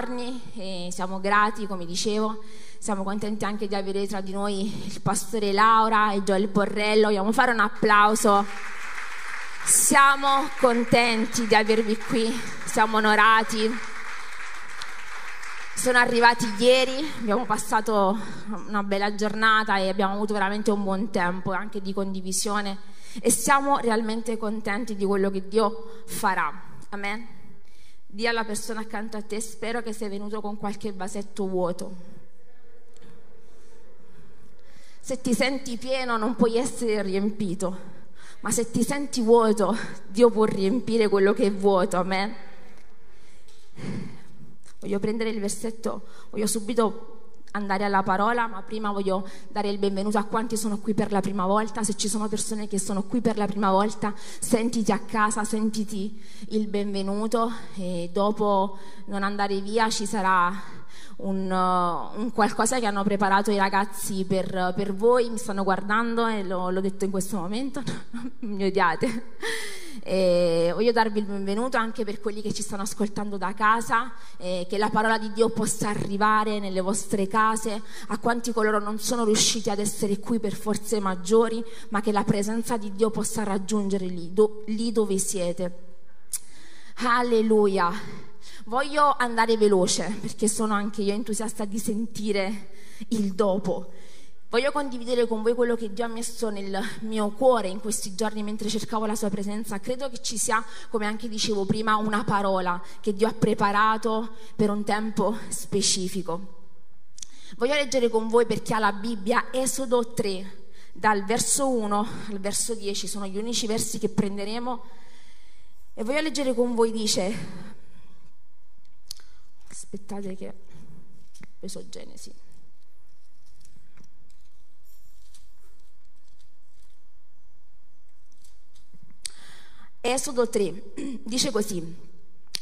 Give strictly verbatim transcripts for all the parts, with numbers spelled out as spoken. giorni e siamo grati, come dicevo, siamo contenti anche di avere tra di noi il pastore Laura e Joel Borrello. Vogliamo fare un applauso. Siamo contenti di avervi qui, siamo onorati. Sono arrivati ieri, abbiamo passato una bella giornata e abbiamo avuto veramente un buon tempo anche di condivisione e siamo realmente contenti di quello che Dio farà. Amen. Dì alla persona accanto a te: spero che sei venuto con qualche vasetto vuoto. Se ti senti pieno non puoi essere riempito, ma se ti senti vuoto Dio può riempire quello che è vuoto. Amen. Voglio prendere il versetto, voglio subito andare alla parola, ma prima voglio dare il benvenuto a quanti sono qui per la prima volta. Se ci sono persone che sono qui per la prima volta, sentiti a casa, sentiti il benvenuto, e dopo non andare via, ci sarà un, uh, un qualcosa che hanno preparato i ragazzi per, uh, per voi. Mi stanno guardando e lo, l'ho detto in questo momento, mi odiate. E voglio darvi il benvenuto anche per quelli che ci stanno ascoltando da casa, eh, che la parola di Dio possa arrivare nelle vostre case, a quanti coloro non sono riusciti ad essere qui per forze maggiori, ma che la presenza di Dio possa raggiungere lì, do, lì dove siete. Alleluia. Voglio andare veloce perché sono anche io entusiasta di sentire il dopo. Voglio condividere con voi quello che Dio ha messo nel mio cuore in questi giorni mentre cercavo la sua presenza. Credo che ci sia, come anche dicevo prima, una parola che Dio ha preparato per un tempo specifico. Voglio leggere con voi, per chi ha la Bibbia, Esodo tre, dal verso uno al verso dieci, sono gli unici versi che prenderemo. E voglio leggere con voi, dice... Aspettate che... ho preso Genesi. Esodo tre dice così: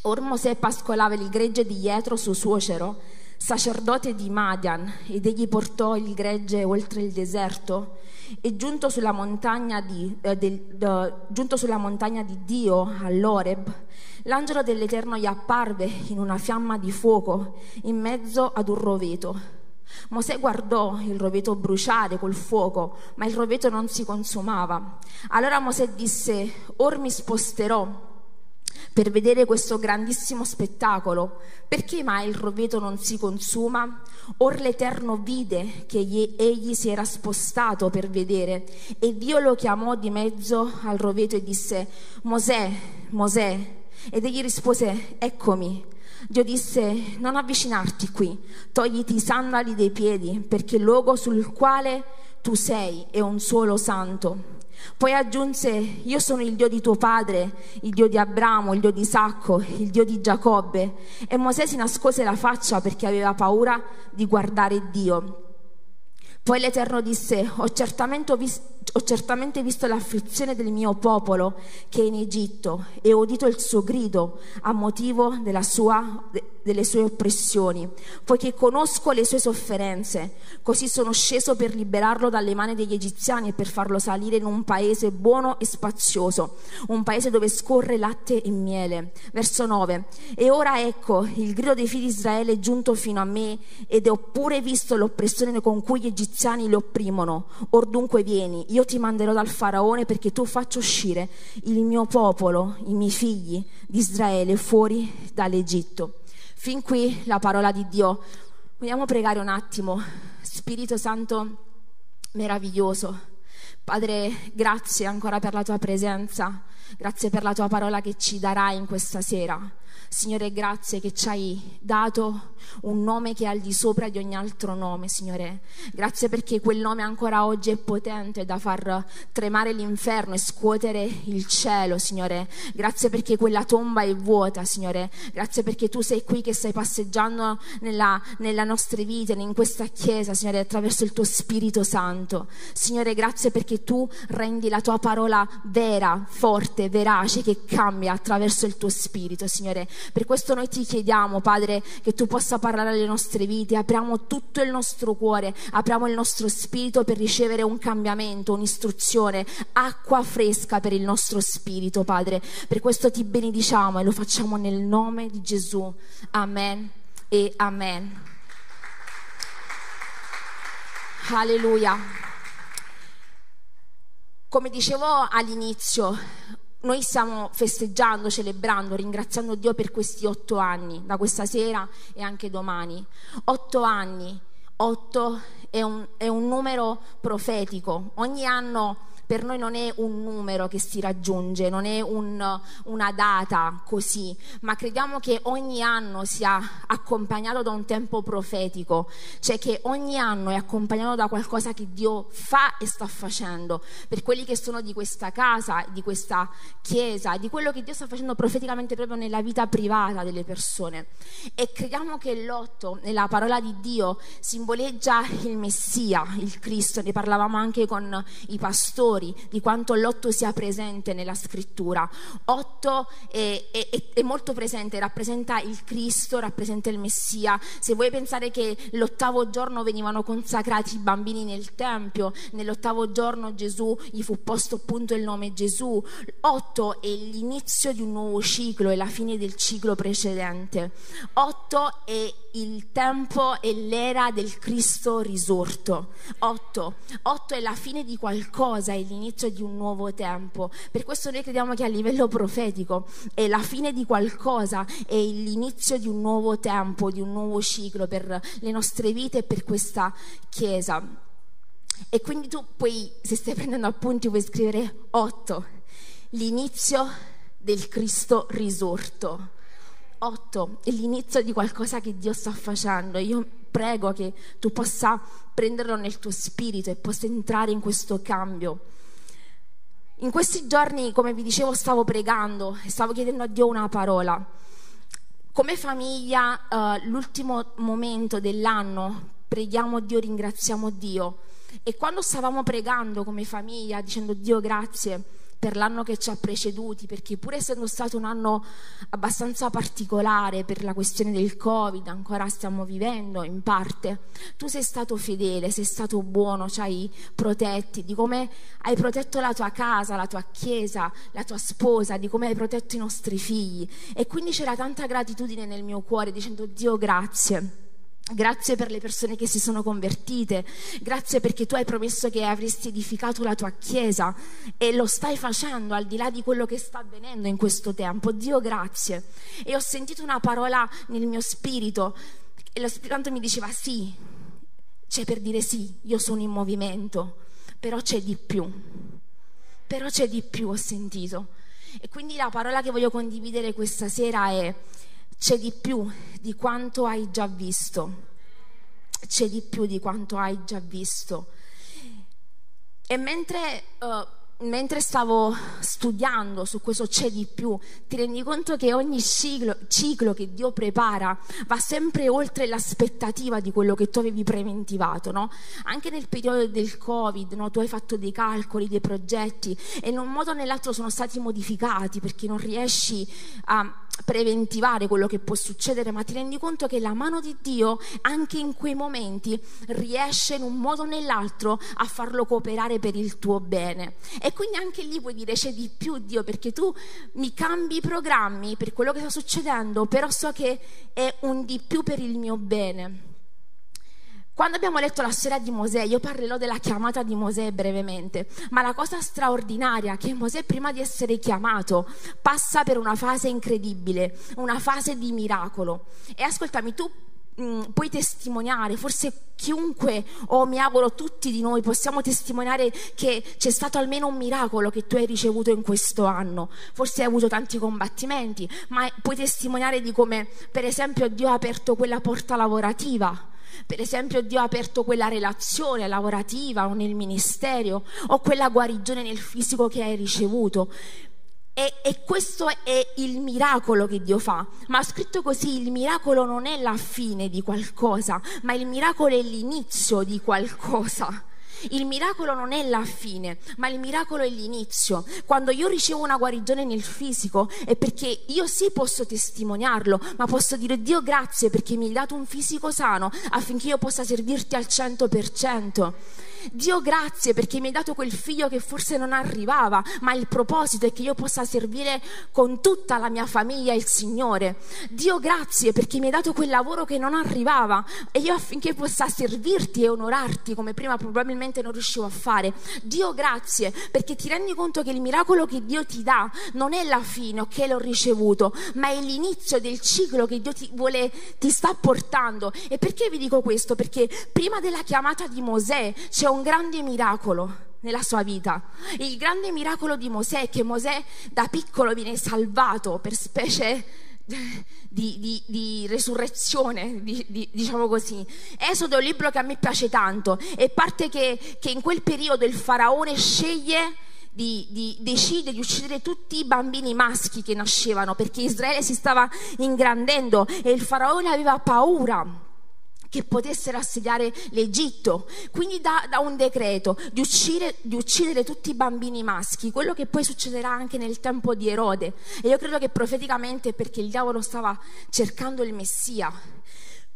Or Mosè pascolava il gregge di Jetro, suo suocero, sacerdote di Madian, ed egli portò il gregge oltre il deserto, e giunto sulla montagna di, eh, del, eh, giunto sulla montagna di Dio, all'Oreb, l'angelo dell'Eterno gli apparve in una fiamma di fuoco in mezzo ad un roveto. Mosè guardò il roveto bruciare col fuoco, ma il roveto non si consumava. Allora Mosè disse: Or mi sposterò per vedere questo grandissimo spettacolo. Perché mai il roveto non si consuma? Or l'Eterno vide che egli si era spostato per vedere, e Dio lo chiamò di mezzo al roveto e disse: Mosè, Mosè. Ed egli rispose: Eccomi. Dio disse: non avvicinarti qui, togliti i sandali dei piedi, perché il luogo sul quale tu sei è un suolo santo. Poi aggiunse: io sono il Dio di tuo padre, il Dio di Abramo, il Dio di Isacco, il Dio di Giacobbe. E Mosè si nascose la faccia perché aveva paura di guardare Dio. Poi l'Eterno disse: ho certamente, vis- ho certamente visto l'afflizione del mio popolo che è in Egitto, e ho udito il suo grido a motivo della sua, de- delle sue oppressioni, poiché conosco le sue sofferenze. Così sono sceso per liberarlo dalle mani degli egiziani e per farlo salire in un paese buono e spazioso, un paese dove scorre latte e miele. Verso nove. E ora ecco, il grido dei figli di Israele è giunto fino a me, ed ho pure visto l'oppressione con cui gli egiziani li opprimono. Or dunque vieni, io ti manderò dal Faraone, perché tu faccia uscire il mio popolo, i miei figli di Israele, fuori dall'Egitto. Fin qui la parola di Dio. Vogliamo pregare un attimo. Spirito Santo meraviglioso, Padre, grazie ancora per la tua presenza, grazie per la tua parola che ci darai in questa sera. Signore, grazie che ci hai dato un nome che è al di sopra di ogni altro nome, Signore. Grazie perché quel nome ancora oggi è potente da far tremare l'inferno e scuotere il cielo, Signore. Grazie perché quella tomba è vuota, Signore. Grazie perché tu sei qui, che stai passeggiando nella, nella nostra vita, in questa chiesa, Signore, attraverso il tuo Spirito Santo. Signore, grazie perché tu rendi la tua parola vera, forte, verace, che cambia attraverso il tuo Spirito, Signore. Per questo noi ti chiediamo, Padre, che tu possa parlare alle nostre vite. Apriamo tutto il nostro cuore, apriamo il nostro spirito per ricevere un cambiamento, un'istruzione, acqua fresca per il nostro spirito, Padre. Per questo ti benediciamo e lo facciamo nel nome di Gesù. Amen. e amen. Alleluia. Come dicevo all'inizio, noi stiamo festeggiando, celebrando, ringraziando Dio per questi otto anni, da questa sera e anche domani. Otto anni, otto è un, è un numero profetico. Ogni anno per noi non è un numero che si raggiunge, non è un, una data così, ma crediamo che ogni anno sia accompagnato da un tempo profetico, cioè che ogni anno è accompagnato da qualcosa che Dio fa e sta facendo per quelli che sono di questa casa, di questa chiesa, di quello che Dio sta facendo profeticamente proprio nella vita privata delle persone. E crediamo che l'otto nella parola di Dio simboleggia il Messia, il Cristo. Ne parlavamo anche con i pastori di quanto l'otto sia presente nella scrittura. Otto è, è, è molto presente, rappresenta il Cristo, rappresenta il Messia. Se vuoi pensare che l'ottavo giorno venivano consacrati i bambini nel Tempio, nell'ottavo giorno Gesù gli fu posto appunto il nome Gesù. Otto è l'inizio di un nuovo ciclo, è la fine del ciclo precedente. Otto è il tempo e l'era del Cristo risorto. Otto, otto è la fine di qualcosa, è l'inizio di un nuovo tempo. Per questo noi crediamo che a livello profetico è la fine di qualcosa, è l'inizio di un nuovo tempo, di un nuovo ciclo per le nostre vite e per questa chiesa. E quindi tu puoi, se stai prendendo appunti, puoi scrivere otto, l'inizio del Cristo risorto. Otto è l'inizio di qualcosa che Dio sta facendo. Io prego che tu possa prenderlo nel tuo spirito e possa entrare in questo cambio. In questi giorni, come vi dicevo, stavo pregando e stavo chiedendo a Dio una parola. Come famiglia, uh, l'ultimo momento dell'anno, preghiamo Dio, ringraziamo Dio. E quando stavamo pregando come famiglia, dicendo Dio grazie per l'anno che ci ha preceduti, perché pur essendo stato un anno abbastanza particolare per la questione del Covid, ancora stiamo vivendo in parte, tu sei stato fedele, sei stato buono, ci hai protetti, di come hai protetto la tua casa, la tua chiesa, la tua sposa, di come hai protetto i nostri figli. E quindi c'era tanta gratitudine nel mio cuore, dicendo Dio grazie. Grazie per le persone che si sono convertite, grazie perché tu hai promesso che avresti edificato la tua chiesa e lo stai facendo al di là di quello che sta avvenendo in questo tempo. Dio grazie. E ho sentito una parola nel mio spirito e lo Spirito Santo mi diceva sì, cioè per dire sì, io sono in movimento, però c'è di più, però c'è di più, ho sentito. E quindi la parola che voglio condividere questa sera è: c'è di più di quanto hai già visto. C'è di più di quanto hai già visto. E mentre, uh, mentre stavo studiando su questo c'è di più, ti rendi conto che ogni ciclo, ciclo che Dio prepara va sempre oltre l'aspettativa di quello che tu avevi preventivato, no? Anche nel periodo del Covid, no? Tu hai fatto dei calcoli, dei progetti e in un modo o nell'altro sono stati modificati perché non riesci a preventivare quello che può succedere, ma ti rendi conto che la mano di Dio anche in quei momenti riesce in un modo o nell'altro a farlo cooperare per il tuo bene. E quindi anche lì puoi dire c'è di più Dio, perché tu mi cambi i programmi per quello che sta succedendo, però so che è un di più per il mio bene. Quando abbiamo letto la storia di Mosè, io parlerò della chiamata di Mosè brevemente, ma la cosa straordinaria è che Mosè, prima di essere chiamato, passa per una fase incredibile, una fase di miracolo. E ascoltami, tu mh, puoi testimoniare, forse chiunque, o mi auguro tutti di noi, possiamo testimoniare che c'è stato almeno un miracolo che tu hai ricevuto in questo anno. Forse hai avuto tanti combattimenti, ma puoi testimoniare di come, per esempio, Dio ha aperto quella porta lavorativa. Per esempio Dio ha aperto quella relazione lavorativa o nel ministero, o quella guarigione nel fisico che hai ricevuto. E, e questo è il miracolo che Dio fa. Ma scritto così, il miracolo non è la fine di qualcosa, ma il miracolo è l'inizio di qualcosa. Il miracolo non è la fine, ma il miracolo è l'inizio. Quando io ricevo una guarigione nel fisico è perché io sì posso testimoniarlo, ma posso dire Dio grazie perché mi hai dato un fisico sano affinché io possa servirti al cento per cento. Dio grazie perché mi hai dato quel figlio che forse non arrivava, ma il proposito è che io possa servire con tutta la mia famiglia il Signore. Dio grazie perché mi hai dato quel lavoro che non arrivava e io affinché possa servirti e onorarti come prima probabilmente non riuscivo a fare. Dio grazie perché ti rendi conto che il miracolo che Dio ti dà non è la fine, ok, l'ho ricevuto, ma è l'inizio del ciclo che Dio ti vuole, ti sta portando. E perché vi dico questo? Perché prima della chiamata di Mosè c'è un grande miracolo nella sua vita. Il grande miracolo di Mosè è che Mosè da piccolo viene salvato per specie di, di, di resurrezione, di, di, diciamo così. Esodo è un libro che a me piace tanto, e parte che, che in quel periodo il faraone sceglie Di, di, decide di uccidere tutti i bambini maschi che nascevano, perché Israele si stava ingrandendo e il faraone aveva paura che potessero assediare l'Egitto, quindi dà, dà un decreto di uccidere, di uccidere tutti i bambini maschi, quello che poi succederà anche nel tempo di Erode. E io credo che profeticamente, perché il diavolo stava cercando il Messia.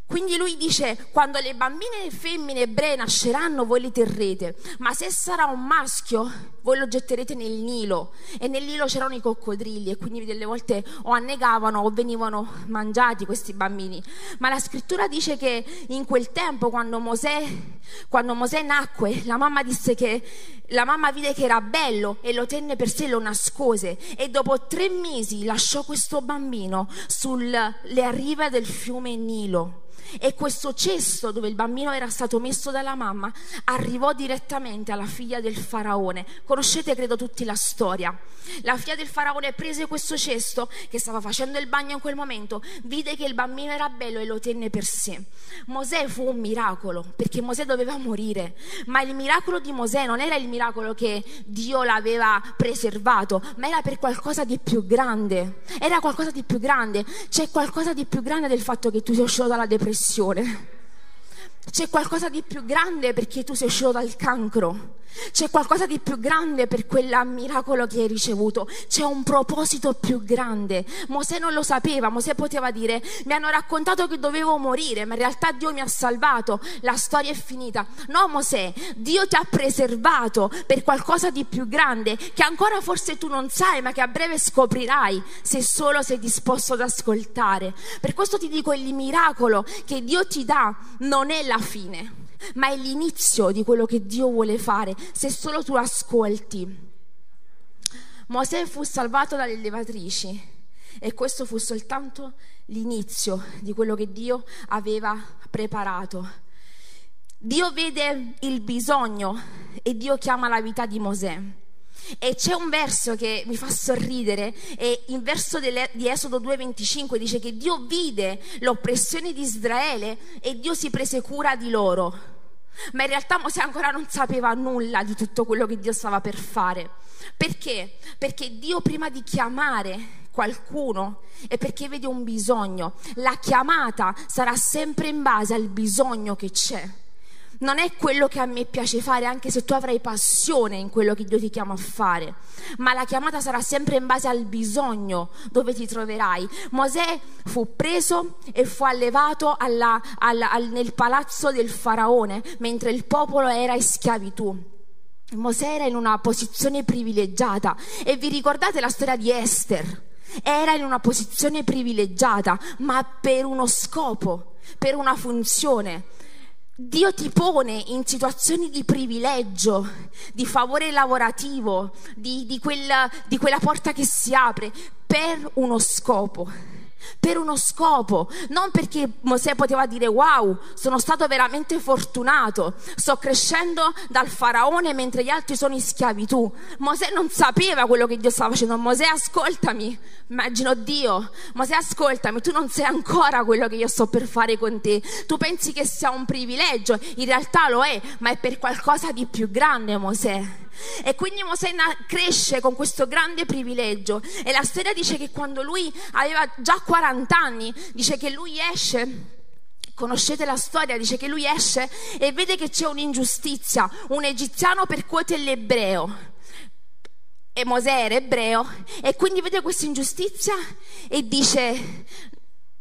Quindi lui dice: quando le bambine femmine ebree nasceranno voi le terrete, ma se sarà un maschio voi lo getterete nel Nilo. E nel Nilo c'erano i coccodrilli, e quindi delle volte o annegavano o venivano mangiati questi bambini. Ma la scrittura dice che in quel tempo, quando Mosè, quando Mosè nacque, la mamma disse che la mamma vide che era bello e lo tenne per sé e lo nascose, e dopo tre mesi lasciò questo bambino sulle rive del fiume Nilo. E questo cesto dove il bambino era stato messo dalla mamma arrivò direttamente alla figlia del faraone. Conoscete credo tutti la storia. La figlia del faraone prese questo cesto, che stava facendo il bagno in quel momento, vide che il bambino era bello e lo tenne per sé. Mosè fu un miracolo, perché Mosè doveva morire, ma il miracolo di Mosè non era il miracolo che Dio l'aveva preservato, ma era per qualcosa di più grande. Era qualcosa di più grande. C'è qualcosa di più grande del fatto che tu sei uscito dalla depressione. C'è qualcosa di più grande perché tu sei uscito dal cancro. C'è qualcosa di più grande per quel miracolo che hai ricevuto. C'è un proposito più grande. Mosè non lo sapeva. Mosè poteva dire: mi hanno raccontato che dovevo morire, ma in realtà Dio mi ha salvato, la storia è finita. No, Mosè, Dio ti ha preservato per qualcosa di più grande, che ancora forse tu non sai, ma che a breve scoprirai, se solo sei disposto ad ascoltare. Per questo ti dico: il miracolo che Dio ti dà non è la fine, ma è l'inizio di quello che Dio vuole fare, se solo tu ascolti. Mosè fu salvato dalle levatrici, e questo fu soltanto l'inizio di quello che Dio aveva preparato. Dio vede il bisogno e Dio chiama la vita di Mosè. E c'è un verso che mi fa sorridere, e il verso di Esodo due venticinque dice che Dio vide l'oppressione di Israele e Dio si prese cura di loro. Ma in realtà Mosè ancora non sapeva nulla di tutto quello che Dio stava per fare. Perché? Perché Dio, prima di chiamare qualcuno, è perché vede un bisogno. La chiamata sarà sempre in base al bisogno che c'è. Non è quello che a me piace fare, anche se tu avrai passione in quello che Dio ti chiama a fare, ma la chiamata sarà sempre in base al bisogno dove ti troverai. Mosè fu preso e fu allevato alla, alla, al, nel palazzo del faraone, mentre il popolo era in schiavitù. Mosè era in una posizione privilegiata, e vi ricordate la storia di Ester? Era in una posizione privilegiata, ma per uno scopo, per una funzione. Dio ti pone in situazioni di privilegio, di favore lavorativo, di, di, quella, di quella porta che si apre per uno scopo, per uno scopo. Non perché Mosè poteva dire: wow, sono stato veramente fortunato, sto crescendo dal faraone mentre gli altri sono in schiavitù. Mosè non sapeva quello che Dio stava facendo. Mosè, ascoltami, immagino Dio: Mosè, ascoltami, tu non sai ancora quello che io sto per fare con te. Tu pensi che sia un privilegio, in realtà lo è, ma è per qualcosa di più grande, Mosè. E quindi Mosè cresce con questo grande privilegio, e la storia dice che quando lui aveva già quaranta anni, dice che lui esce. Conoscete la storia? Dice che lui esce e vede che c'è un'ingiustizia, un egiziano percuote l'ebreo, e Mosè era ebreo, e quindi vede questa ingiustizia e dice,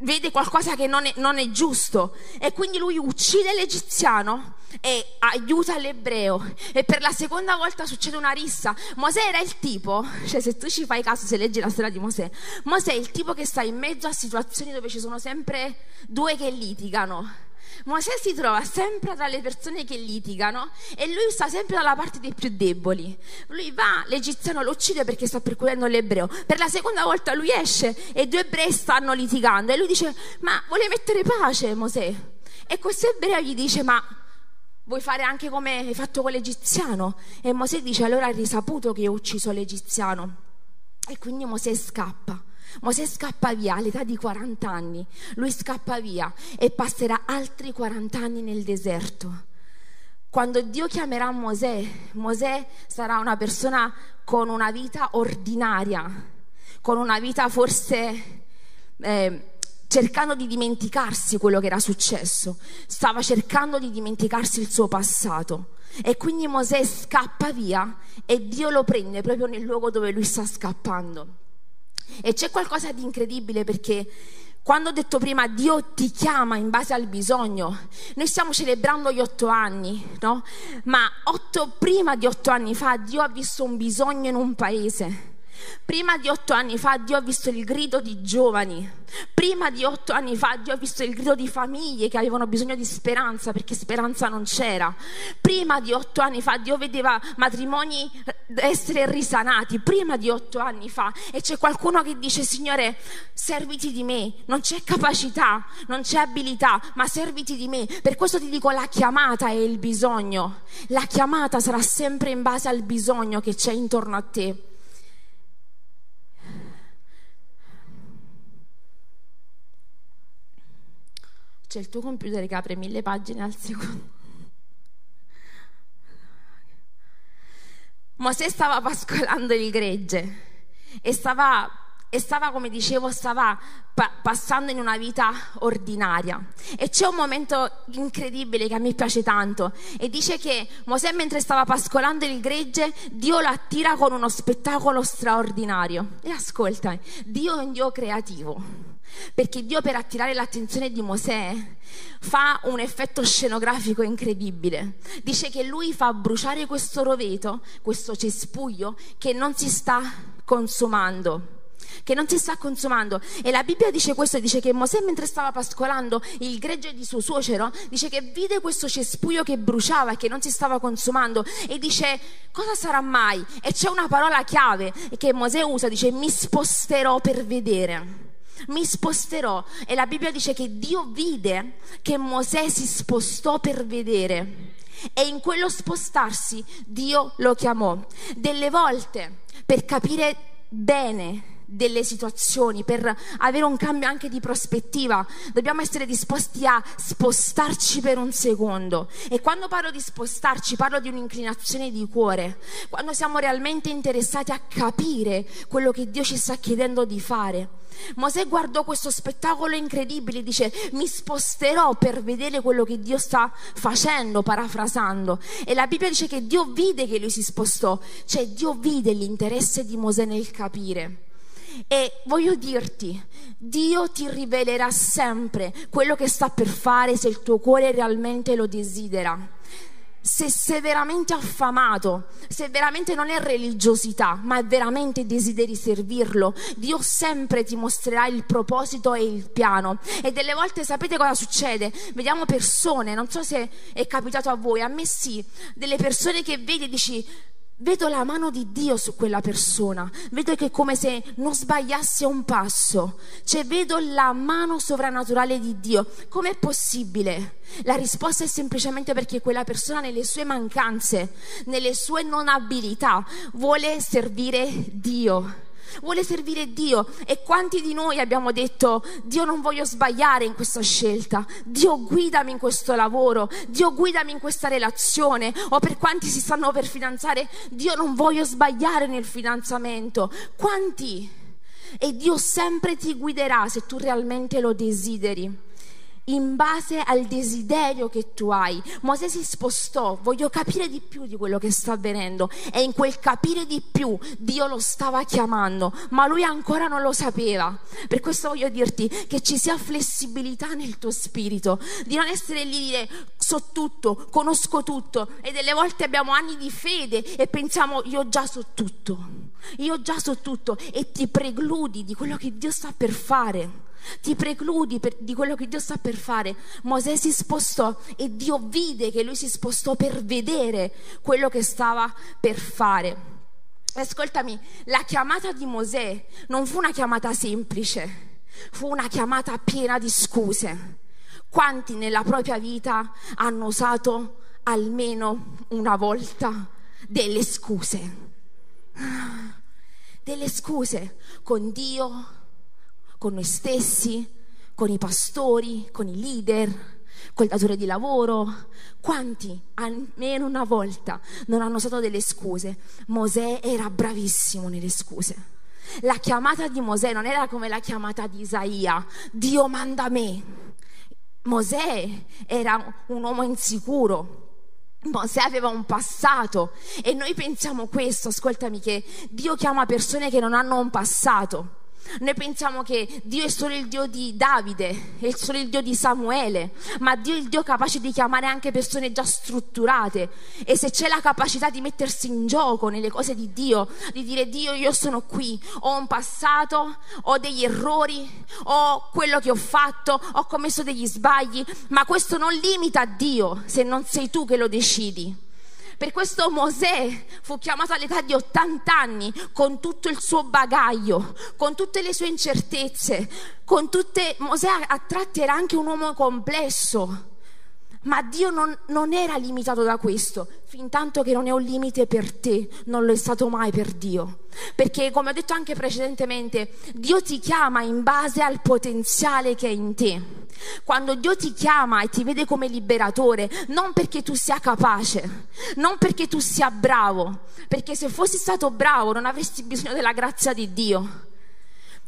vede qualcosa che non è, non è giusto, e quindi lui uccide l'egiziano e aiuta l'ebreo, e per la seconda volta succede una rissa. Mosè era il tipo, cioè se tu ci fai caso, se leggi la storia di Mosè, Mosè è il tipo che sta in mezzo a situazioni dove ci sono sempre due che litigano. Mosè si trova sempre tra le persone che litigano e lui sta sempre dalla parte dei più deboli. Lui va, l'egiziano lo uccide perché sta percorrendo l'ebreo. Per la seconda volta lui esce e due ebrei stanno litigando e lui dice: ma vuole mettere pace Mosè? E questo ebreo gli dice: ma vuoi fare anche come hai fatto con l'egiziano? E Mosè dice: allora hai risaputo che ho ucciso l'egiziano. E quindi Mosè scappa. Mosè scappa via all'età di quaranta anni, lui scappa via e passerà altri quaranta anni nel deserto. Quando Dio chiamerà Mosè, Mosè sarà una persona con una vita ordinaria, con una vita forse eh, cercando di dimenticarsi quello che era successo, stava cercando di dimenticarsi il suo passato. E quindi Mosè scappa via e Dio lo prende proprio nel luogo dove lui sta scappando. E c'è qualcosa di incredibile, perché quando ho detto prima Dio ti chiama in base al bisogno, noi stiamo celebrando gli otto anni, no? Ma otto, prima di otto anni fa Dio ha visto un bisogno in un paese. Prima di otto anni fa Dio ha visto il grido di giovani. Prima di otto anni fa Dio ha visto il grido di famiglie che avevano bisogno di speranza, perché speranza non c'era. Prima di otto anni fa Dio vedeva matrimoni essere risanati. Prima di otto anni fa. E c'è qualcuno che dice: Signore, serviti di me. Non c'è capacità, non c'è abilità, ma serviti di me. Per questo ti dico, la chiamata è il bisogno. La chiamata sarà sempre in base al bisogno che c'è intorno a te. C'è il tuo computer che apre mille pagine al secondo. Mosè stava pascolando il gregge e stava, e stava come dicevo, stava pa- passando in una vita ordinaria. E c'è un momento incredibile che a me piace tanto, e dice che Mosè, mentre stava pascolando il gregge, Dio lo attira con uno spettacolo straordinario. E ascolta, Dio è un Dio creativo, perché Dio, per attirare l'attenzione di Mosè, fa un effetto scenografico incredibile. Dice che lui fa bruciare questo roveto, questo cespuglio che non si sta consumando, che non si sta consumando. E la Bibbia dice questo, dice che Mosè, mentre stava pascolando il gregge di suo suocero, dice che vide questo cespuglio che bruciava e che non si stava consumando, e dice: cosa sarà mai? E c'è una parola chiave che Mosè usa, dice: mi sposterò per vedere. Mi sposterò. E la Bibbia dice che Dio vide che Mosè si spostò per vedere, e in quello spostarsi Dio lo chiamò. Delle volte, per capire bene delle situazioni, per avere un cambio anche di prospettiva, dobbiamo essere disposti a spostarci per un secondo. E quando parlo di spostarci, parlo di un'inclinazione di cuore, quando siamo realmente interessati a capire quello che Dio ci sta chiedendo di fare. Mosè guardò questo spettacolo incredibile, dice: mi sposterò per vedere quello che Dio sta facendo, parafrasando. E la Bibbia dice che Dio vide che lui si spostò, cioè Dio vide l'interesse di Mosè nel capire. E voglio dirti, Dio ti rivelerà sempre quello che sta per fare, se il tuo cuore realmente lo desidera. Se sei veramente affamato, se veramente non è religiosità, ma veramente desideri servirlo, Dio sempre ti mostrerà il proposito e il piano. E delle volte sapete cosa succede? Vediamo persone, non so se è capitato a voi, a me sì, delle persone che vedi e dici: vedo la mano di Dio su quella persona, vedo che è come se non sbagliasse un passo, cioè vedo la mano sovrannaturale di Dio. Com'è possibile? La risposta è semplicemente perché quella persona, nelle sue mancanze, nelle sue non abilità, vuole servire Dio. Vuole servire Dio. E quanti di noi abbiamo detto: Dio, non voglio sbagliare in questa scelta, Dio guidami in questo lavoro, Dio guidami in questa relazione. O per quanti si stanno per fidanzare: Dio, non voglio sbagliare nel fidanzamento. Quanti? E Dio sempre ti guiderà se tu realmente lo desideri. in base al desiderio che tu hai. Mosè si spostò, voglio capire di più di quello che sta avvenendo, e in quel capire di più Dio lo stava chiamando, ma lui ancora non lo sapeva. Per questo voglio dirti che ci sia flessibilità nel tuo spirito, di non essere lì dire so tutto, conosco tutto, e delle volte abbiamo anni di fede e pensiamo io già so tutto, io già so tutto, e ti precludi di quello che Dio sta per fare. Ti precludi per, di quello che Dio sta per fare. Mosè si spostò e Dio vide che lui si spostò per vedere quello che stava per fare. Ascoltami, la chiamata di Mosè non fu una chiamata semplice, fu una chiamata piena di scuse. Quanti nella propria vita hanno usato almeno una volta delle scuse? Delle scuse con Dio, con noi stessi, con i pastori, con i leader, col datore di lavoro. Quanti almeno una volta non hanno usato delle scuse? Mosè era bravissimo nelle scuse. La chiamata di Mosè non era come la chiamata di Isaia: Dio manda me. Mosè era un uomo insicuro, Mosè aveva un passato, e noi pensiamo questo, ascoltami, che Dio chiama persone che non hanno un passato. Noi pensiamo che Dio è solo il Dio di Davide, è solo il Dio di Samuele, ma Dio è il Dio capace di chiamare anche persone già strutturate. E se c'è la capacità di mettersi in gioco nelle cose di Dio, di dire Dio io sono qui, ho un passato, ho degli errori, ho quello che ho fatto, ho commesso degli sbagli, ma questo non limita Dio se non sei tu che lo decidi. Per questo Mosè fu chiamato all'età di ottanta anni, con tutto il suo bagaglio, con tutte le sue incertezze, con tutte... Mosè a tratti era anche un uomo complesso, ma Dio non, non era limitato da questo. Fin tanto che non è un limite per te, non lo è stato mai per Dio, perché come ho detto anche precedentemente, Dio ti chiama in base al potenziale che è in te. Quando Dio ti chiama e ti vede come liberatore, non perché tu sia capace, non perché tu sia bravo, perché se fossi stato bravo non avresti bisogno della grazia di Dio.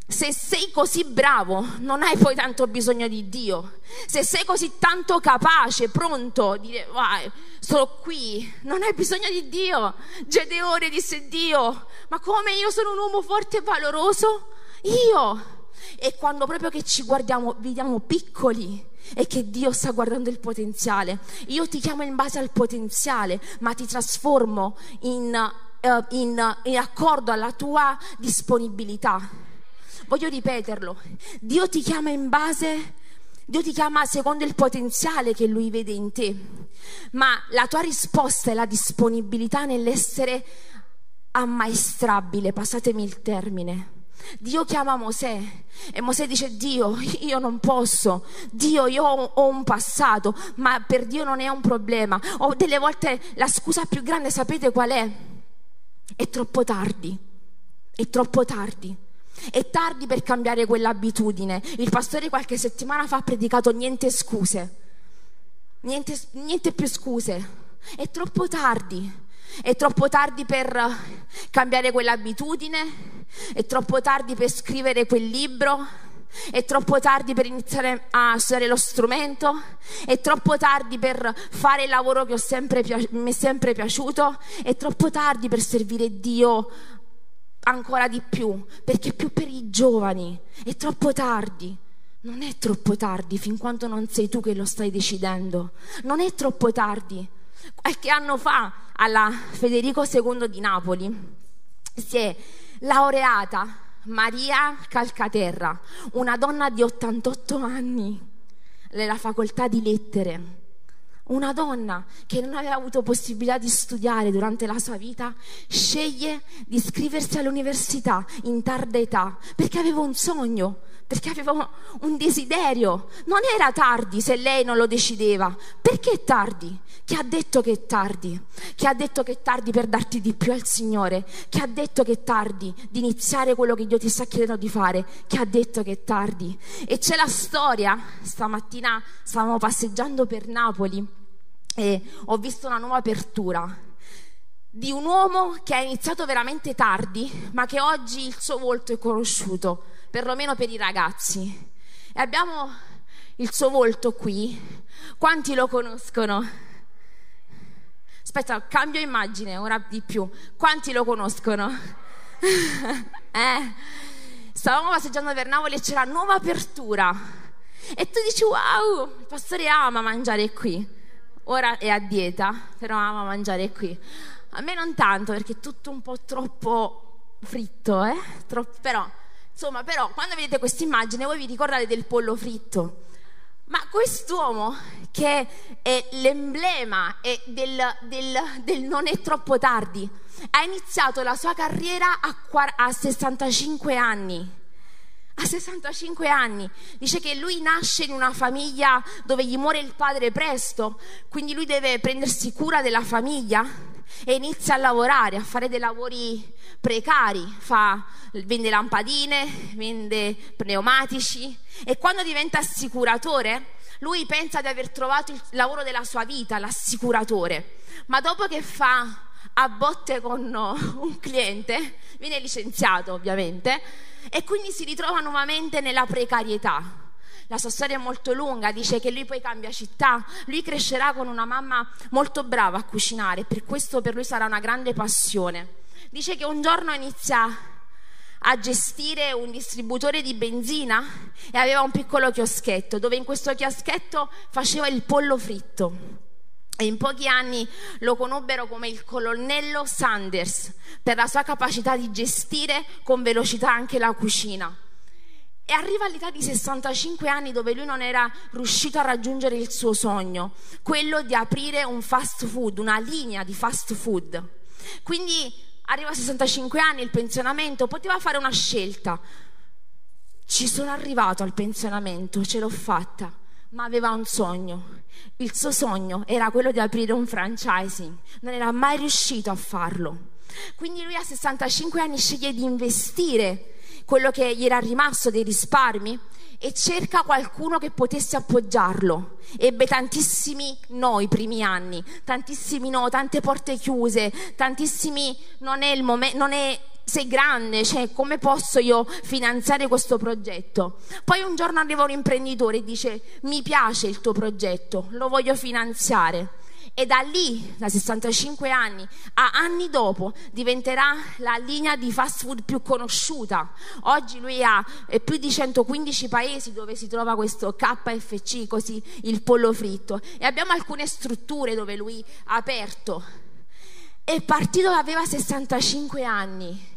Se sei così bravo, non hai poi tanto bisogno di Dio. Se sei così tanto capace, pronto, dire vai, sono qui, non hai bisogno di Dio. Gedeone disse: Dio, ma come, io sono un uomo forte e valoroso? Io! E quando proprio che ci guardiamo, vediamo piccoli, e che Dio sta guardando il potenziale. Io ti chiamo in base al potenziale, ma ti trasformo in, uh, in, in accordo alla tua disponibilità. Voglio ripeterlo: Dio ti chiama in base, Dio ti chiama secondo il potenziale che Lui vede in te, ma la tua risposta è la disponibilità nell'essere ammaestrabile, passatemi il termine. Dio chiama Mosè e Mosè dice: Dio, io non posso, Dio, io ho un passato, ma per Dio non è un problema. O delle volte la scusa più grande, sapete qual è? È troppo tardi, è troppo tardi. È tardi per cambiare quell'abitudine. Il pastore qualche settimana fa ha predicato niente scuse, niente, niente più scuse. È troppo tardi, è troppo tardi per cambiare quell'abitudine, è troppo tardi per scrivere quel libro, è troppo tardi per iniziare a suonare lo strumento, è troppo tardi per fare il lavoro che ho sempre piaci- mi è sempre piaciuto, è troppo tardi per servire Dio ancora di più, perché più per i giovani è troppo tardi. Non è troppo tardi fin quando non sei tu che lo stai decidendo. Non è troppo tardi. Qualche anno fa alla Federico secondo di Napoli si è laureata Maria Calcaterra, una donna di ottantotto anni, nella facoltà di lettere. Una donna che non aveva avuto possibilità di studiare durante la sua vita sceglie di iscriversi all'università in tarda età, perché aveva un sogno, perché aveva un desiderio. Non era tardi se lei non lo decideva. Perché è tardi? Chi ha detto che è tardi? Chi ha detto che è tardi per darti di più al Signore? Chi ha detto che è tardi di iniziare quello che Dio ti sta chiedendo di fare? Chi ha detto che è tardi? E c'è la storia. Stamattina stavamo passeggiando per Napoli e ho visto una nuova apertura di un uomo che ha iniziato veramente tardi, ma che oggi il suo volto è conosciuto, perlomeno per i ragazzi. E abbiamo il suo volto qui, quanti lo conoscono? Aspetta, cambio immagine, ora di più. Quanti lo conoscono? eh, stavamo passeggiando per Napoli e c'era nuova apertura. E tu dici, wow, il pastore ama mangiare qui. Ora è a dieta, però ama mangiare qui. A me non tanto, perché è tutto un po' troppo fritto, eh? Troppo, però, insomma, però, quando vedete questa immagine voi vi ricordate del pollo fritto. Ma quest'uomo che è l'emblema è del, del, del non è troppo tardi, ha iniziato la sua carriera a, a sessantacinque anni. A sessantacinque anni. Dice che lui nasce in una famiglia dove gli muore il padre presto, quindi lui deve prendersi cura della famiglia e inizia a lavorare, a fare dei lavori precari. Fa, vende lampadine, vende pneumatici, e quando diventa assicuratore lui pensa di aver trovato il lavoro della sua vita, l'assicuratore, ma dopo che fa a botte con un cliente viene licenziato, ovviamente, e quindi si ritrova nuovamente nella precarietà. La sua storia è molto lunga, dice che lui poi cambia città, lui crescerà con una mamma molto brava a cucinare, per questo per lui sarà una grande passione. Dice che un giorno inizia a gestire un distributore di benzina e aveva un piccolo chioschetto, dove in questo chioschetto faceva il pollo fritto. E in pochi anni lo conobbero come il colonnello Sanders, per la sua capacità di gestire con velocità anche la cucina. E arriva all'età di sessantacinque anni, dove lui non era riuscito a raggiungere il suo sogno, quello di aprire un fast food, una linea di fast food. Quindi arriva a sessantacinque anni, il pensionamento, poteva fare una scelta. Ci sono arrivato al pensionamento, ce l'ho fatta, ma aveva un sogno. Il suo sogno era quello di aprire un franchising, non era mai riuscito a farlo. Quindi lui a sessantacinque anni sceglie di investire quello che gli era rimasto dei risparmi e cerca qualcuno che potesse appoggiarlo. Ebbe tantissimi no i primi anni, tantissimi no, tante porte chiuse, tantissimi non è il momento, non è sei grande, cioè come posso io finanziare questo progetto. Poi un giorno arriva un imprenditore e dice: mi piace il tuo progetto, lo voglio finanziare. E da lì, da sessantacinque anni, a anni dopo, diventerà la linea di fast food più conosciuta. Oggi lui ha più di centoquindici paesi dove si trova questo K F C, così il pollo fritto. E abbiamo alcune strutture dove lui ha aperto. È partito, aveva sessantacinque anni.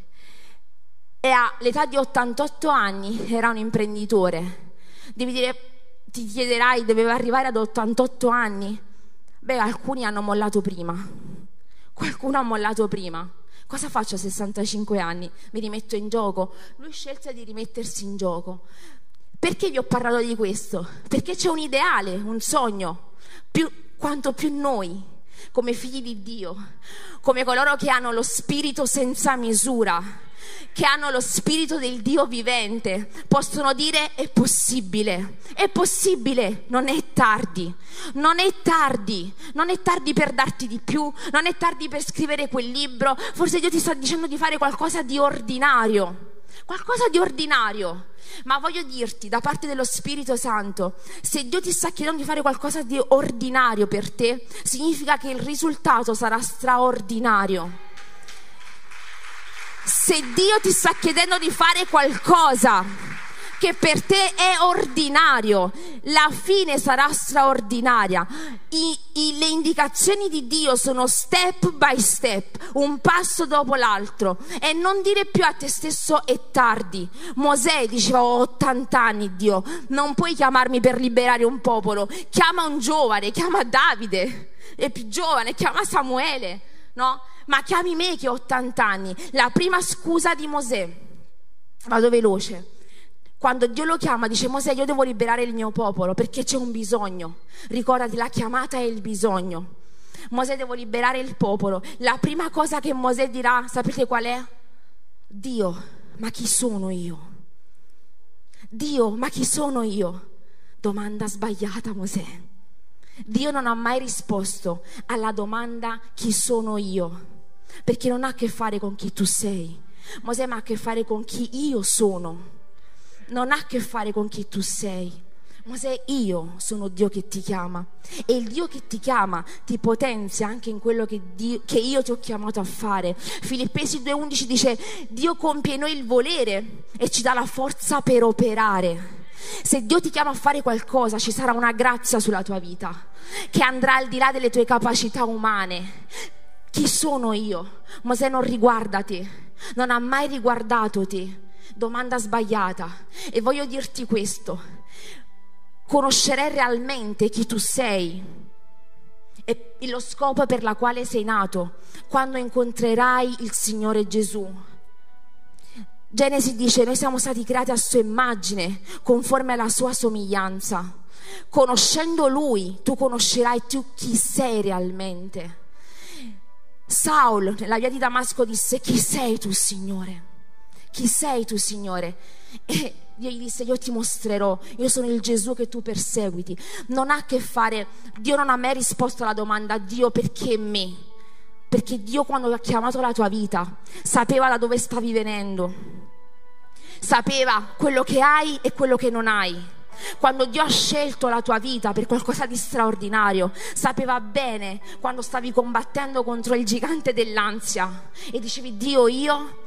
E all'età di ottantotto anni era un imprenditore. Devi dire, ti chiederai, doveva arrivare ad ottantotto anni? Beh, alcuni hanno mollato prima, qualcuno ha mollato prima. Cosa faccio a sessantacinque anni? Mi rimetto in gioco? Lui scelse di rimettersi in gioco. Perché vi ho parlato di questo? Perché c'è un ideale, un sogno, più, quanto più noi, come figli di Dio, come coloro che hanno lo spirito senza misura, che hanno lo spirito del Dio vivente, possono dire: è possibile, è possibile, non è tardi, non è tardi, non è tardi per darti di più, non è tardi per scrivere quel libro. Forse Dio ti sta dicendo di fare qualcosa di ordinario, qualcosa di ordinario. Ma voglio dirti, da parte dello Spirito Santo, se Dio ti sta chiedendo di fare qualcosa di ordinario per te, significa che il risultato sarà straordinario. Se Dio ti sta chiedendo di fare qualcosa che per te è ordinario, la fine sarà straordinaria. I, i, le indicazioni di Dio sono step by step, un passo dopo l'altro. E non dire più a te stesso: è tardi. Mosè diceva: ho ottanta anni, Dio, non puoi chiamarmi per liberare un popolo. Chiama un giovane, chiama Davide, è più giovane, chiama Samuele, no? Ma chiami me che ho ottanta anni. La prima scusa di Mosè, vado veloce, quando Dio lo chiama dice: Mosè, io devo liberare il mio popolo perché c'è un bisogno. Ricordati, la chiamata è il bisogno. Mosè, devo liberare il popolo. La prima cosa che Mosè dirà, sapete qual è? Dio, ma chi sono io? Dio, ma chi sono io? Domanda sbagliata, Mosè. Dio non ha mai risposto alla domanda chi sono io, perché non ha a che fare con chi tu sei, Mosè, ma ha a che fare con chi io sono. Non ha a che fare con chi tu sei, Mosè, io sono Dio che ti chiama, e il Dio che ti chiama ti potenzia anche in quello che, Dio, che io ti ho chiamato a fare. Filippesi due undici dice: Dio compie in noi il volere e ci dà la forza per operare. Se Dio ti chiama a fare qualcosa, ci sarà una grazia sulla tua vita che andrà al di là delle tue capacità umane. Chi sono io? Mosè non riguarda te, non ha mai riguardato te. Domanda sbagliata. E voglio dirti questo: conoscerai realmente chi tu sei e lo scopo per la quale sei nato quando incontrerai il Signore Gesù. Genesi dice: noi siamo stati creati a sua immagine, conforme alla sua somiglianza. Conoscendo lui, tu conoscerai tu chi sei realmente. Saul nella via di Damasco disse: chi sei tu, Signore? Chi sei tu, Signore? E Dio gli disse: io ti mostrerò, io sono il Gesù che tu perseguiti. Non ha a che fare, Dio non ha mai risposto alla domanda: Dio, perché me? Perché Dio, quando ha chiamato la tua vita, sapeva da dove stavi venendo, sapeva quello che hai e quello che non hai. Quando Dio ha scelto la tua vita per qualcosa di straordinario, sapeva bene quando stavi combattendo contro il gigante dell'ansia e dicevi: Dio, io?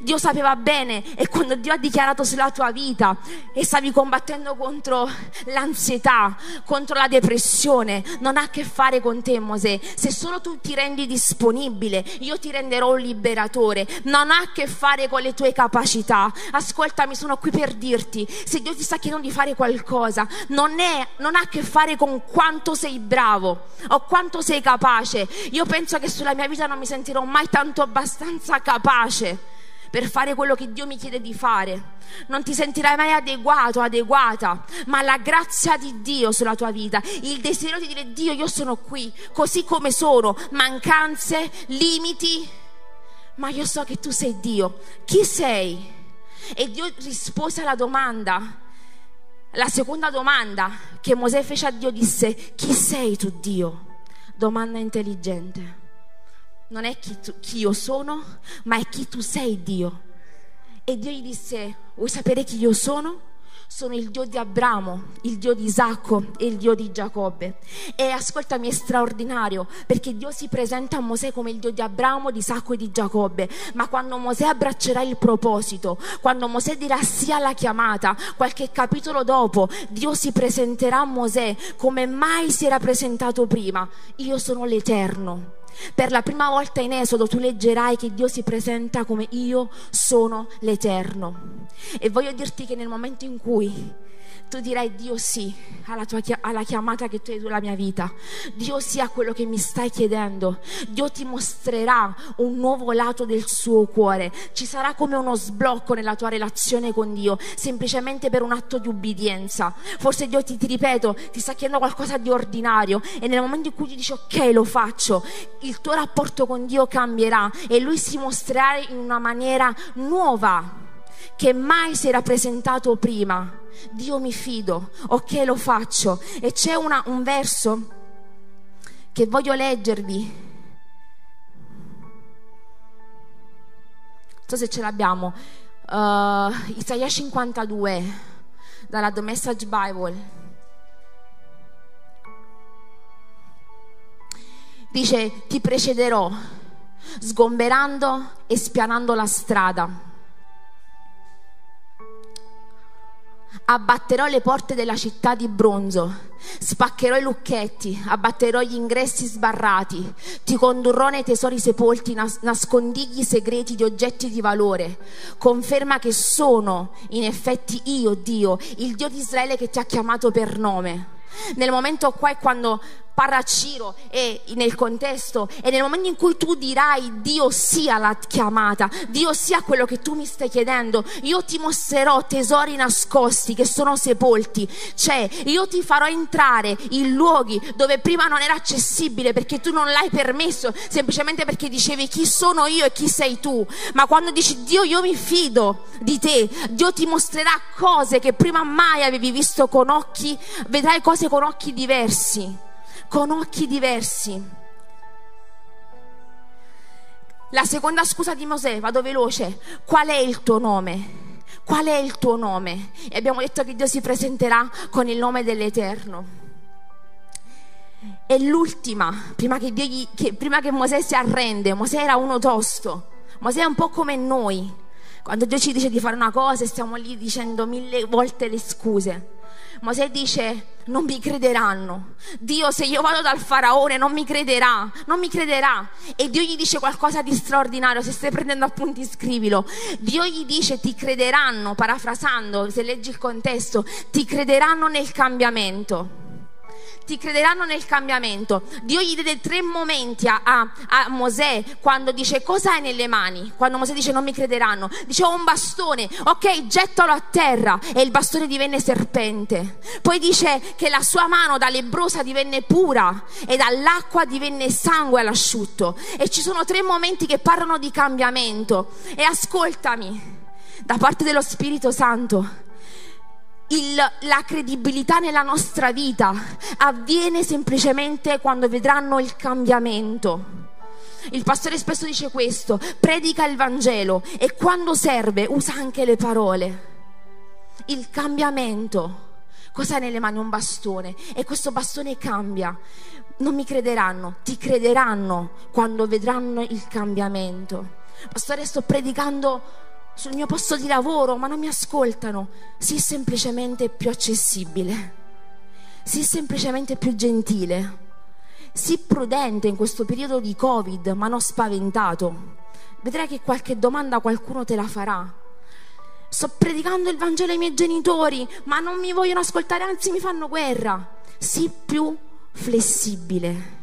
Dio sapeva bene, e quando Dio ha dichiarato sulla tua vita e stavi combattendo contro l'ansietà, contro la depressione, non ha a che fare con te, Mosè. Se solo tu ti rendi disponibile, io ti renderò un liberatore. Non ha a che fare con le tue capacità. Ascoltami, sono qui per dirti: se Dio ti sta chiedendo di fare qualcosa, non, è, non ha a che fare con quanto sei bravo o quanto sei capace. Io penso che sulla mia vita non mi sentirò mai tanto abbastanza capace per fare quello che Dio mi chiede di fare. Non ti sentirai mai adeguato, adeguata, ma la grazia di Dio sulla tua vita, il desiderio di dire: Dio, io sono qui, così come sono, mancanze, limiti, ma io so che tu sei Dio. Chi sei? E Dio rispose alla domanda, la seconda domanda che Mosè fece a Dio, disse: chi sei tu, Dio? Domanda intelligente. Non è chi, tu, chi io sono, ma è chi tu sei, Dio. E Dio gli disse: vuoi sapere chi io sono? Sono il Dio di Abramo, il Dio di Isacco e il Dio di Giacobbe. E ascoltami, è straordinario, perché Dio si presenta a Mosè come il Dio di Abramo, di Isacco e di Giacobbe. Ma quando Mosè abbraccerà il proposito, quando Mosè dirà sì alla chiamata, qualche capitolo dopo Dio si presenterà a Mosè come mai si era presentato prima: io sono l'Eterno. Per la prima volta in Esodo tu leggerai che Dio si presenta come: io sono l'Eterno. E voglio dirti che nel momento in cui tu dirai: Dio, sì alla, tua, alla chiamata che tu hai sulla mia vita, Dio, sì a quello che mi stai chiedendo, Dio ti mostrerà un nuovo lato del suo cuore. Ci sarà come uno sblocco nella tua relazione con Dio, semplicemente per un atto di ubbidienza. Forse Dio ti, ti ripeto, ti sta chiedendo qualcosa di ordinario, e nel momento in cui ti dici: ok, lo faccio, il tuo rapporto con Dio cambierà e Lui si mostrerà in una maniera nuova che mai si era presentato prima. Dio, mi fido, ok, lo faccio. E c'è una, un verso che voglio leggervi, non so se ce l'abbiamo, uh, Isaia cinquantadue dalla The Message Bible. Dice: ti precederò sgomberando e spianando la strada, abbatterò le porte della città di bronzo, spaccherò i lucchetti, abbatterò gli ingressi sbarrati, ti condurrò nei tesori sepolti, nas- nascondigli segreti di oggetti di valore. Conferma che sono in effetti io, Dio, il Dio di Israele che ti ha chiamato per nome. Nel momento qua è quando parla a Ciro, e nel contesto, e nel momento in cui tu dirai: Dio sia la chiamata, Dio sia quello che tu mi stai chiedendo, io ti mostrerò tesori nascosti che sono sepolti. Cioè, io ti farò entrare in luoghi dove prima non era accessibile, perché tu non l'hai permesso, semplicemente perché dicevi: chi sono io e chi sei tu? Ma quando dici: Dio, io mi fido di te, Dio ti mostrerà cose che prima mai avevi visto con occhi, vedrai cose con occhi diversi. Con occhi diversi. La seconda scusa di Mosè, vado veloce: qual è il tuo nome? qual è il tuo nome? E abbiamo detto che Dio si presenterà con il nome dell'Eterno. E l'ultima, prima che, Dio gli, che, prima che Mosè si arrende, Mosè era uno tosto, Mosè è un po' come noi, quando Dio ci dice di fare una cosa e stiamo lì dicendo mille volte le scuse. Mosè dice: non mi crederanno. Dio, se io vado dal faraone non mi crederà, non mi crederà. E Dio gli dice qualcosa di straordinario. Se stai prendendo appunti scrivilo. Dio gli dice: ti crederanno, parafrasando, se leggi il contesto, ti crederanno nel cambiamento. Ti crederanno nel cambiamento. Dio gli diede tre momenti a, a, a Mosè quando dice: cosa hai nelle mani? Quando Mosè dice non mi crederanno, dice: ho un bastone. Ok, gettalo a terra. E il bastone divenne serpente. Poi dice che la sua mano da lebbrosa divenne pura e dall'acqua divenne sangue all'asciutto. E ci sono tre momenti che parlano di cambiamento. E ascoltami, da parte dello Spirito Santo, Il, la credibilità nella nostra vita avviene semplicemente quando vedranno il cambiamento. Il pastore spesso dice questo: predica il Vangelo e quando serve usa anche le parole. Il cambiamento. Cosa hai nelle mani? Un bastone. E questo bastone cambia. Non mi crederanno, ti crederanno quando vedranno il cambiamento. Pastore, sto predicando sul mio posto di lavoro, ma non mi ascoltano. Sii semplicemente più accessibile, sii semplicemente più gentile, sii prudente in questo periodo di Covid, ma non spaventato. Vedrai che qualche domanda qualcuno te la farà. Sto predicando il Vangelo ai miei genitori, ma non mi vogliono ascoltare, anzi mi fanno guerra. Sii più flessibile,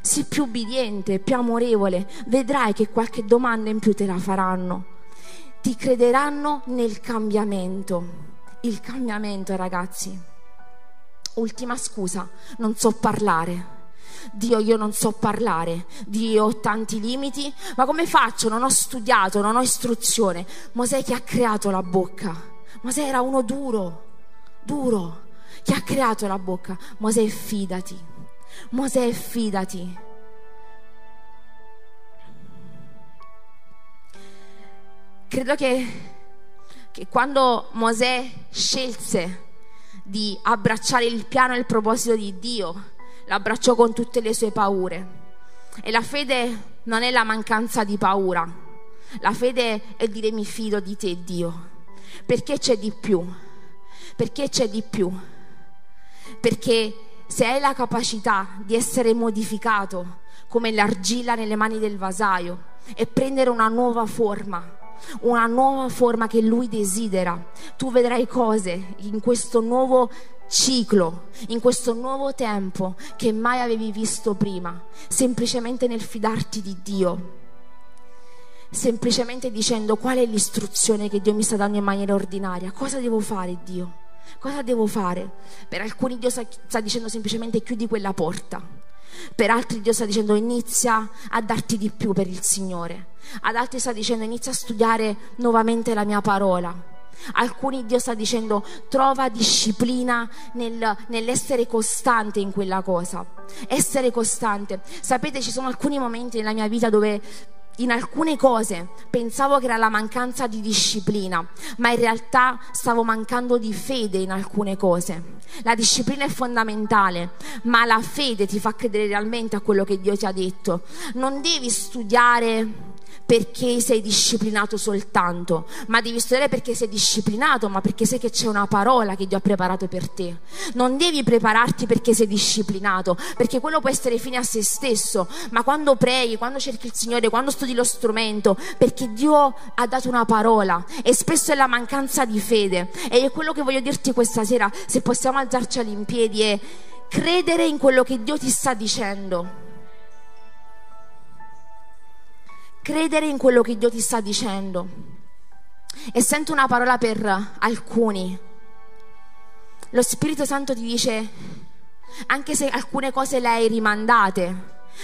sii più ubbidiente, più amorevole. Vedrai che qualche domanda in più te la faranno. Ti crederanno nel cambiamento. Il cambiamento, ragazzi. Ultima scusa: non so parlare. Dio, io non so parlare. Dio, ho tanti limiti. Ma come faccio? Non ho studiato, non ho istruzione. Mosè che ha creato la bocca. Mosè era uno duro, duro, che ha creato la bocca. Mosè, fidati. Mosè, fidati. Credo che, che quando Mosè scelse di abbracciare il piano e il proposito di Dio, l'abbracciò con tutte le sue paure. E la fede non è la mancanza di paura, la fede è dire: mi fido di te, Dio, perché c'è di più, perché c'è di più, perché se hai la capacità di essere modificato come l'argilla nelle mani del vasaio e prendere una nuova forma, una nuova forma che Lui desidera, tu vedrai cose in questo nuovo ciclo, in questo nuovo tempo, che mai avevi visto prima, semplicemente nel fidarti di Dio, semplicemente dicendo: qual è l'istruzione che Dio mi sta dando in maniera ordinaria? Cosa devo fare, Dio? Cosa devo fare? Per alcuni Dio sta, sta dicendo semplicemente: chiudi quella porta. Per altri Dio sta dicendo: inizia a darti di più per il Signore. Ad altri sta dicendo: inizia a studiare nuovamente la mia parola. Alcuni Dio sta dicendo: trova disciplina nel, nell'essere costante in quella cosa. Essere costante. Sapete, ci sono alcuni momenti nella mia vita dove in alcune cose pensavo che era la mancanza di disciplina, ma in realtà stavo mancando di fede in alcune cose. La disciplina è fondamentale, ma la fede ti fa credere realmente a quello che Dio ti ha detto. Non devi studiare perché sei disciplinato soltanto, ma devi studiare perché sei disciplinato, ma perché sai che c'è una parola che Dio ha preparato per te. Non devi prepararti perché sei disciplinato, perché quello può essere fine a se stesso, ma quando preghi, quando cerchi il Signore, quando studi lo strumento, perché Dio ha dato una parola. E spesso è la mancanza di fede, e è quello che voglio dirti questa sera, se possiamo alzarci all'impiedi, è credere in quello che Dio ti sta dicendo. Credere in quello che Dio ti sta dicendo. E sento una parola per alcuni. Lo Spirito Santo ti dice: anche se alcune cose le hai rimandate,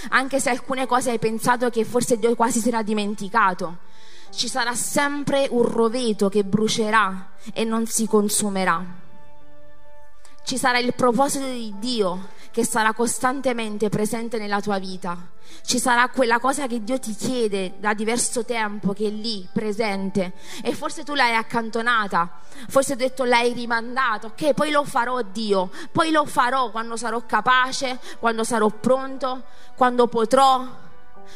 anche se alcune cose hai pensato che forse Dio quasi se l'ha dimenticato, ci sarà sempre un roveto che brucerà e non si consumerà. Ci sarà il proposito di Dio che sarà costantemente presente nella tua vita. Ci sarà quella cosa che Dio ti chiede da diverso tempo, che è lì, presente, e forse tu l'hai accantonata, forse hai detto l'hai rimandata, ok, poi lo farò Dio, poi lo farò quando sarò capace, quando sarò pronto, quando potrò,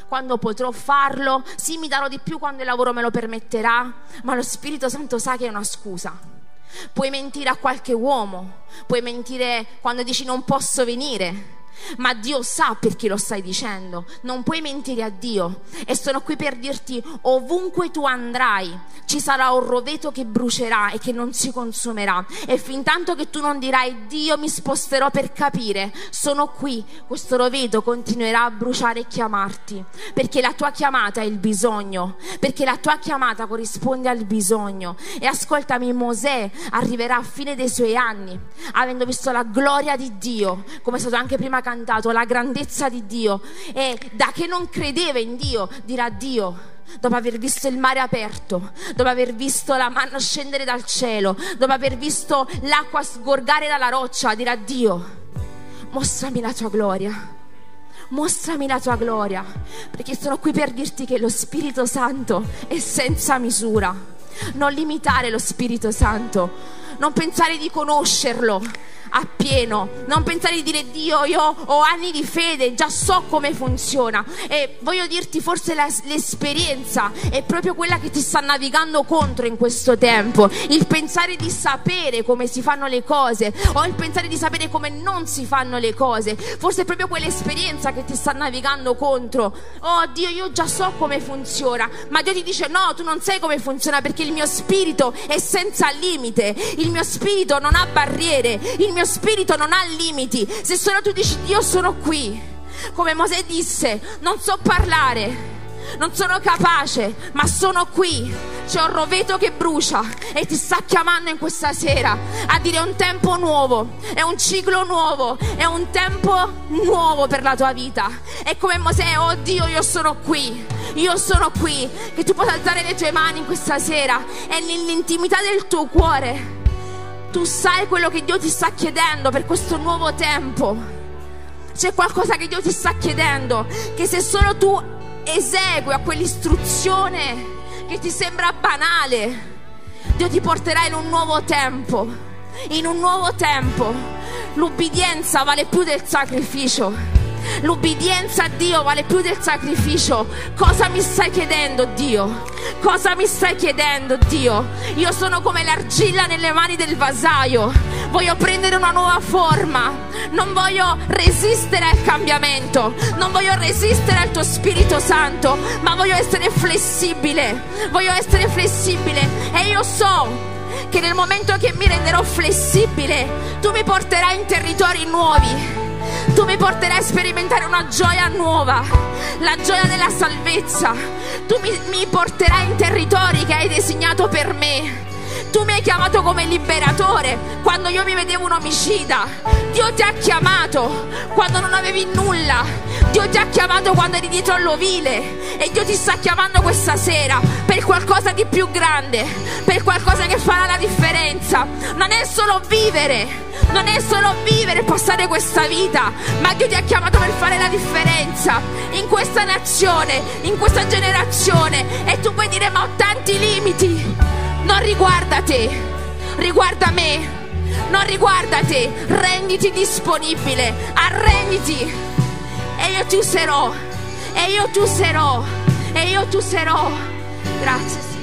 quando potrò farlo, sì, mi darò di più quando il lavoro me lo permetterà, ma lo Spirito Santo sa che è una scusa. Puoi mentire a qualche uomo, puoi mentire quando dici non posso venire, ma Dio sa perché lo stai dicendo. Non puoi mentire a Dio, e sono qui per dirti: ovunque tu andrai ci sarà un roveto che brucerà e che non si consumerà, e fin tanto che tu non dirai Dio mi sposterò per capire, sono qui, questo roveto continuerà a bruciare e chiamarti, perché la tua chiamata è il bisogno, perché la tua chiamata corrisponde al bisogno. E ascoltami, Mosè arriverà a fine dei suoi anni avendo visto la gloria di Dio, come è stato anche prima cantato, la grandezza di Dio, e da che non credeva in Dio dirà Dio, dopo aver visto il mare aperto, dopo aver visto la manna scendere dal cielo, dopo aver visto l'acqua sgorgare dalla roccia, dirà Dio mostrami la tua gloria, mostrami la tua gloria, perché sono qui per dirti che lo Spirito Santo è senza misura. Non limitare lo Spirito Santo, non pensare di conoscerlo appieno, non pensare di dire Dio io ho anni di fede, già so come funziona. E voglio dirti, forse la, l'esperienza è proprio quella che ti sta navigando contro in questo tempo, il pensare di sapere come si fanno le cose o il pensare di sapere come non si fanno le cose. Forse è proprio quell'esperienza che ti sta navigando contro. Oh Dio, io già so come funziona, ma Dio ti dice no, tu non sai come funziona, perché il mio spirito è senza limite, il mio spirito non ha barriere, il mio spirito non ha limiti. Se solo tu dici Dio sono qui, come Mosè disse non so parlare, non sono capace, ma sono qui, c'è un roveto che brucia e ti sta chiamando in questa sera a dire è un tempo nuovo, è un ciclo nuovo, è un tempo nuovo per la tua vita. È come Mosè, oh Dio io sono qui, io sono qui, che tu possa alzare le tue mani in questa sera e nell'intimità del tuo cuore tu sai quello che Dio ti sta chiedendo per questo nuovo tempo. C'è qualcosa che Dio ti sta chiedendo, che se solo tu esegui a quell'istruzione che ti sembra banale, Dio ti porterà in un nuovo tempo, in un nuovo tempo. L'ubbidienza vale più del sacrificio, l'ubbidienza a Dio vale più del sacrificio. Cosa mi stai chiedendo Dio? Cosa mi stai chiedendo Dio? Io sono come l'argilla nelle mani del vasaio, voglio prendere una nuova forma, non voglio resistere al cambiamento, non voglio resistere al tuo Spirito Santo, ma voglio essere flessibile, voglio essere flessibile. E io so che nel momento che mi renderò flessibile tu mi porterai in territori nuovi, tu mi porterai a sperimentare una gioia nuova, la gioia della salvezza. Tu mi, mi porterai in territori che hai designato per me. Tu mi hai chiamato come liberatore quando io mi vedevo un omicida. Dio ti ha chiamato quando non avevi nulla. Dio ti ha chiamato quando eri dietro all'ovile, e Dio ti sta chiamando questa sera per qualcosa di più grande, per qualcosa che farà la differenza. Non è solo vivere, non è solo vivere e passare questa vita, ma Dio ti ha chiamato per fare la differenza in questa nazione, in questa generazione. E tu puoi dire ma ho tanti limiti. Non riguarda te, riguarda me, non riguarda te, renditi disponibile, arrenditi, e io ti userò, e io ti userò, e io ti userò. Grazie.